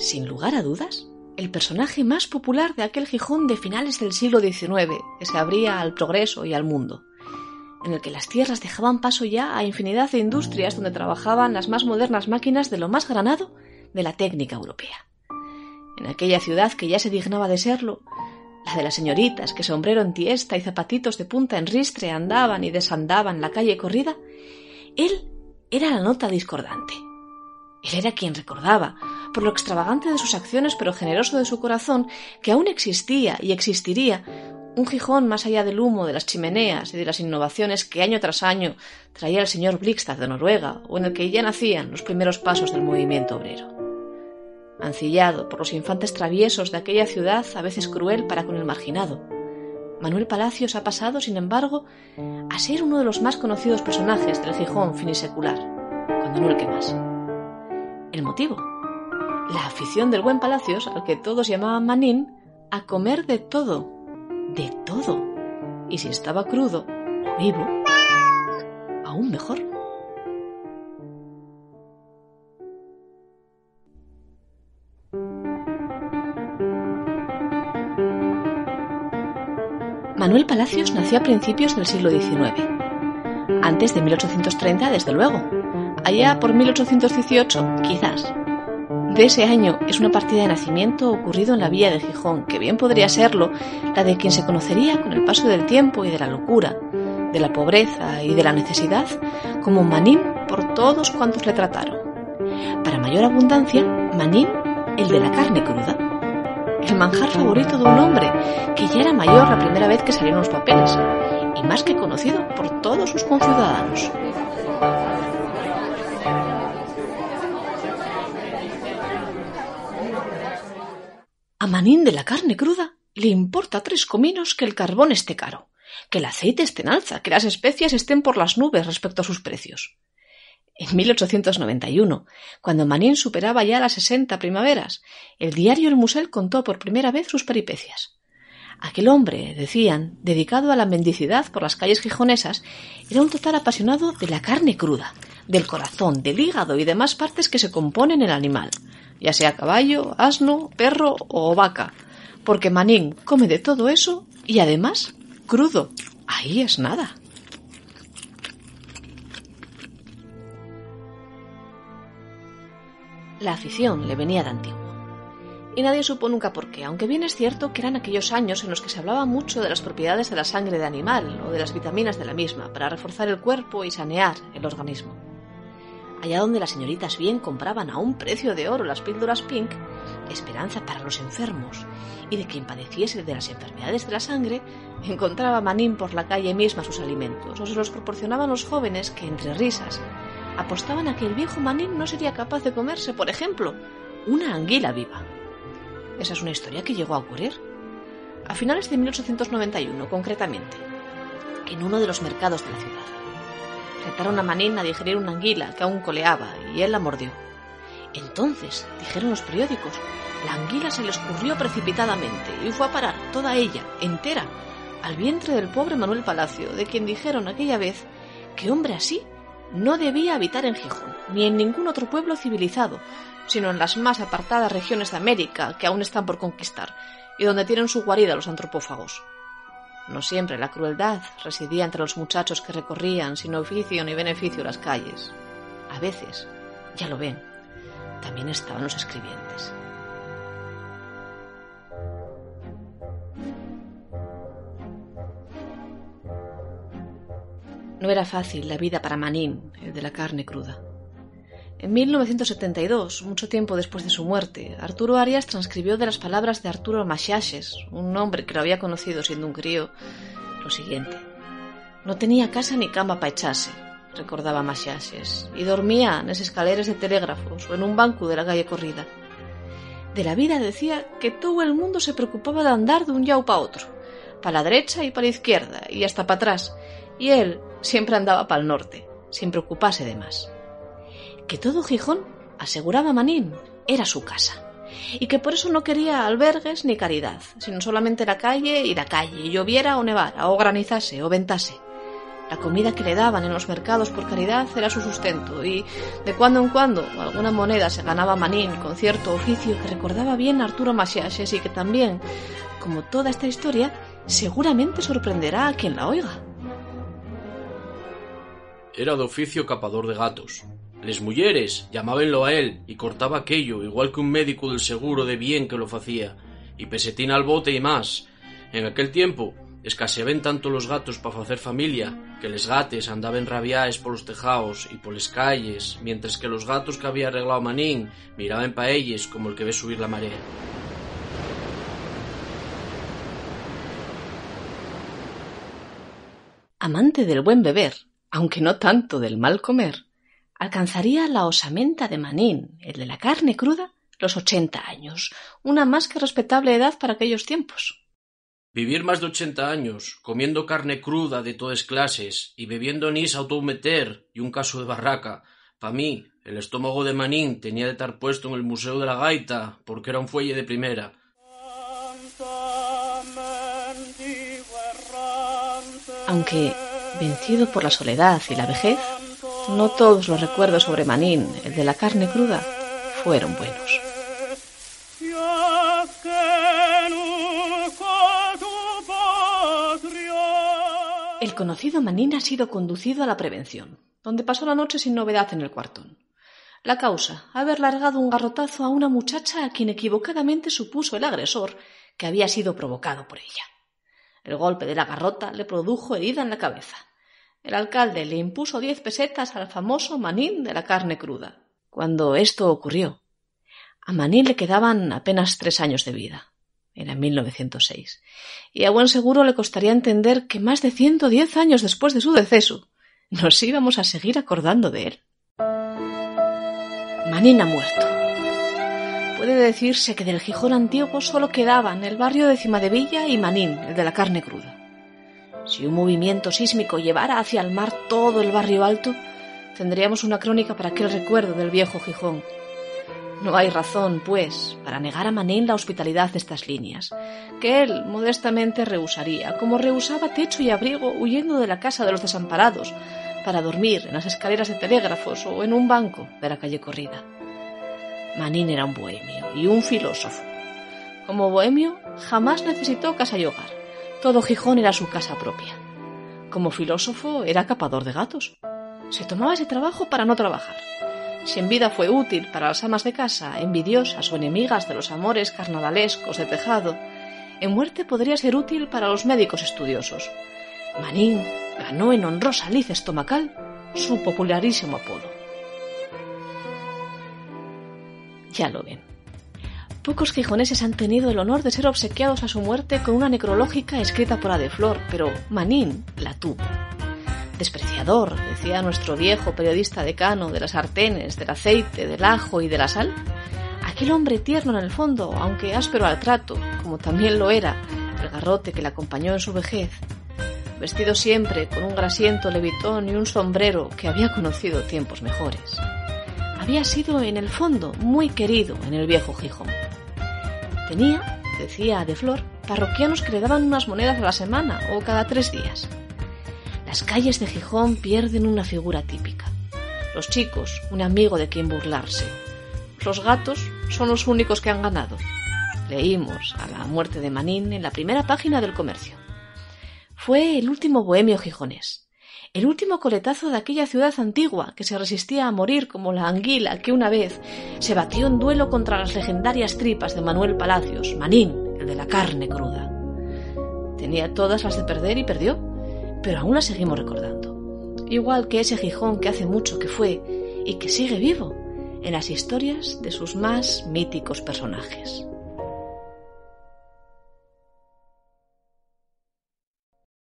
sin lugar a dudas, el personaje más popular de aquel Gijón de finales del siglo XIX, que se abría al progreso y al mundo, en el que las tierras dejaban paso ya a infinidad de industrias donde trabajaban las más modernas máquinas de lo más granado de la técnica europea. En aquella ciudad que ya se dignaba de serlo, la de las señoritas que sombrero en tiesta y zapatitos de punta en ristre andaban y desandaban la calle corrida, él era la nota discordante. Él era quien recordaba, por lo extravagante de sus acciones pero generoso de su corazón, que aún existía y existiría un Gijón más allá del humo, de las chimeneas y de las innovaciones que año tras año traía el señor Blixtar de Noruega, o en el que ya nacían los primeros pasos del movimiento obrero. Mancillado por los infantes traviesos de aquella ciudad, a veces cruel para con el marginado, Manuel Palacios ha pasado, sin embargo, a ser uno de los más conocidos personajes del Gijón finisecular, cuando no el que más. El motivo: la afición del buen Palacios, al que todos llamaban Manín, a comer de todo, de todo, y si estaba crudo o vivo, aún mejor. Manuel Palacios nació a principios del siglo XIX, antes de 1830, desde luego, allá por 1818, quizás. De ese año es una partida de nacimiento ocurrido en la villa de Gijón, que bien podría serlo la de quien se conocería con el paso del tiempo y de la locura, de la pobreza y de la necesidad, como Manín por todos cuantos le trataron. Para mayor abundancia, Manín, el de la carne cruda. El manjar favorito de un hombre que ya era mayor la primera vez que salieron los papeles, y más que conocido por todos sus conciudadanos. A Manín de la carne cruda le importa tres cominos que el carbón esté caro, que el aceite esté en alza, que las especias estén por las nubes respecto a sus precios. En 1891, cuando Manín superaba ya las 60 primaveras, el diario El Musel contó por primera vez sus peripecias. Aquel hombre, decían, dedicado a la mendicidad por las calles gijonesas, era un total apasionado de la carne cruda, del corazón, del hígado y demás partes que se componen el animal, ya sea caballo, asno, perro o vaca, porque Manín come de todo eso y además crudo. Ahí es nada. La afición le venía de antiguo, y nadie supo nunca por qué, aunque bien es cierto que eran aquellos años en los que se hablaba mucho de las propiedades de la sangre de animal o de las vitaminas de la misma para reforzar el cuerpo y sanear el organismo. Allá donde las señoritas bien compraban a un precio de oro las píldoras pink, esperanza para los enfermos, y de quien padeciese de las enfermedades de la sangre, encontraba Manín por la calle misma sus alimentos, o se los proporcionaban los jóvenes que, entre risas, apostaban a que el viejo Manín no sería capaz de comerse, por ejemplo, una anguila viva. Esa es una historia que llegó a ocurrir a finales de 1891, concretamente, en uno de los mercados de la ciudad. Retaron a Manín a digerir una anguila que aún coleaba, y él la mordió. Entonces, dijeron los periódicos, la anguila se le escurrió precipitadamente y fue a parar toda ella, entera, al vientre del pobre Manuel Palacio, de quien dijeron aquella vez que hombre así no debía habitar en Gijón, ni en ningún otro pueblo civilizado, sino en las más apartadas regiones de América que aún están por conquistar, y donde tienen su guarida los antropófagos. No siempre la crueldad residía entre los muchachos que recorrían sin oficio ni beneficio las calles. A veces, ya lo ven, también estaban los escribientes. No era fácil la vida para Manín, el de la carne cruda. En 1972, mucho tiempo después de su muerte, Arturo Arias transcribió de las palabras de Arturo Machaches, un hombre que lo había conocido siendo un crío, lo siguiente. No tenía casa ni cama para echarse, recordaba Machaches, y dormía en las escaleras de telégrafos o en un banco de la calle corrida. De la vida decía que todo el mundo se preocupaba de andar de un lado para otro, para la derecha y para la izquierda, y hasta para atrás, y él siempre andaba para el norte, sin preocuparse de más. Que todo Gijón, aseguraba Manín, era su casa, y que por eso no quería albergues ni caridad, sino solamente la calle y lloviera o nevara, o granizase o ventase. La comida que le daban en los mercados por caridad era su sustento y, de cuando en cuando, alguna moneda se ganaba Manín con cierto oficio que recordaba bien a Arturo Machaches y que también, como toda esta historia, seguramente sorprenderá a quien la oiga. Era de oficio capador de gatos. Les mujeres llamábanlo a él y cortaba aquello, igual que un médico del seguro de bien que lo facía, y pesetín al bote y más. En aquel tiempo escaseaban tanto los gatos para facer familia que les gates andaban rabiáes polos tejaos y poles calles, mientras que los gatos que había arreglado Manín miraban pa ellos como el que ve subir la marea. Amante del buen beber, aunque no tanto del mal comer, alcanzaría la osamenta de Manín, el de la carne cruda, los 80 años, una más que respetable edad para aquellos tiempos. Vivir más de 80 años, comiendo carne cruda de todas clases y bebiendo anís a todo meter y un caso de barraca. Pa' mí, el estómago de Manín tenía de estar puesto en el Museo de la Gaita, porque era un fuelle de primera. Aunque, vencido por la soledad y la vejez, no todos los recuerdos sobre Manín, el de la carne cruda, fueron buenos. El conocido Manín ha sido conducido a la Prevención, donde pasó la noche sin novedad en el cuartón. La causa, haber largado un garrotazo a una muchacha a quien equivocadamente supuso el agresor que había sido provocado por ella. El golpe de la garrota le produjo herida en la cabeza. El alcalde le impuso 10 pesetas al famoso Manín de la carne cruda. Cuando esto ocurrió, a Manín le quedaban apenas 3 años de vida. Era 1906. Y a buen seguro le costaría entender que más de 110 años después de su deceso, nos íbamos a seguir acordando de él. Manín ha muerto. Puede decirse que del Gijón antiguo solo quedaban el barrio de Cimadevilla y Manín, el de la carne cruda. Si un movimiento sísmico llevara hacia el mar todo el barrio alto, tendríamos una crónica para aquel recuerdo del viejo Gijón. No hay razón, pues, para negar a Manín la hospitalidad de estas líneas, que él modestamente rehusaría, como rehusaba techo y abrigo huyendo de la casa de los desamparados, para dormir en las escaleras de telégrafos o en un banco de la calle corrida. Manín era un bohemio y un filósofo. Como bohemio, jamás necesitó casa y hogar. Todo Gijón era su casa propia. Como filósofo, era capador de gatos. Se tomaba ese trabajo para no trabajar. Si en vida fue útil para las amas de casa, envidiosas o enemigas de los amores carnadalescos de tejado, en muerte podría ser útil para los médicos estudiosos. Manín ganó en honrosa lid estomacal su popularísimo apodo. Ya lo ven. Pocos gijoneses han tenido el honor de ser obsequiados a su muerte con una necrológica escrita por Adeflor, pero Manín la tuvo. Despreciador, decía nuestro viejo periodista decano, de las sartenes, del aceite, del ajo y de la sal, aquel hombre tierno en el fondo, aunque áspero al trato, como también lo era el garrote que le acompañó en su vejez, vestido siempre con un grasiento levitón y un sombrero que había conocido tiempos mejores. Había sido en el fondo muy querido en el viejo Gijón. Tenía, decía Adeflor, parroquianos que le daban unas monedas a la semana o cada 3 días. Las calles de Gijón pierden una figura típica. Los chicos, un amigo de quien burlarse. Los gatos son los únicos que han ganado. Leímos a la muerte de Manín en la primera página del Comercio. Fue el último bohemio gijonés. El último coletazo de aquella ciudad antigua que se resistía a morir como la anguila que una vez se batió en duelo contra las legendarias tripas de Manuel Palacios, Manín, el de la carne cruda. Tenía todas las de perder y perdió, pero aún las seguimos recordando. Igual que ese Gijón que hace mucho que fue y que sigue vivo en las historias de sus más míticos personajes.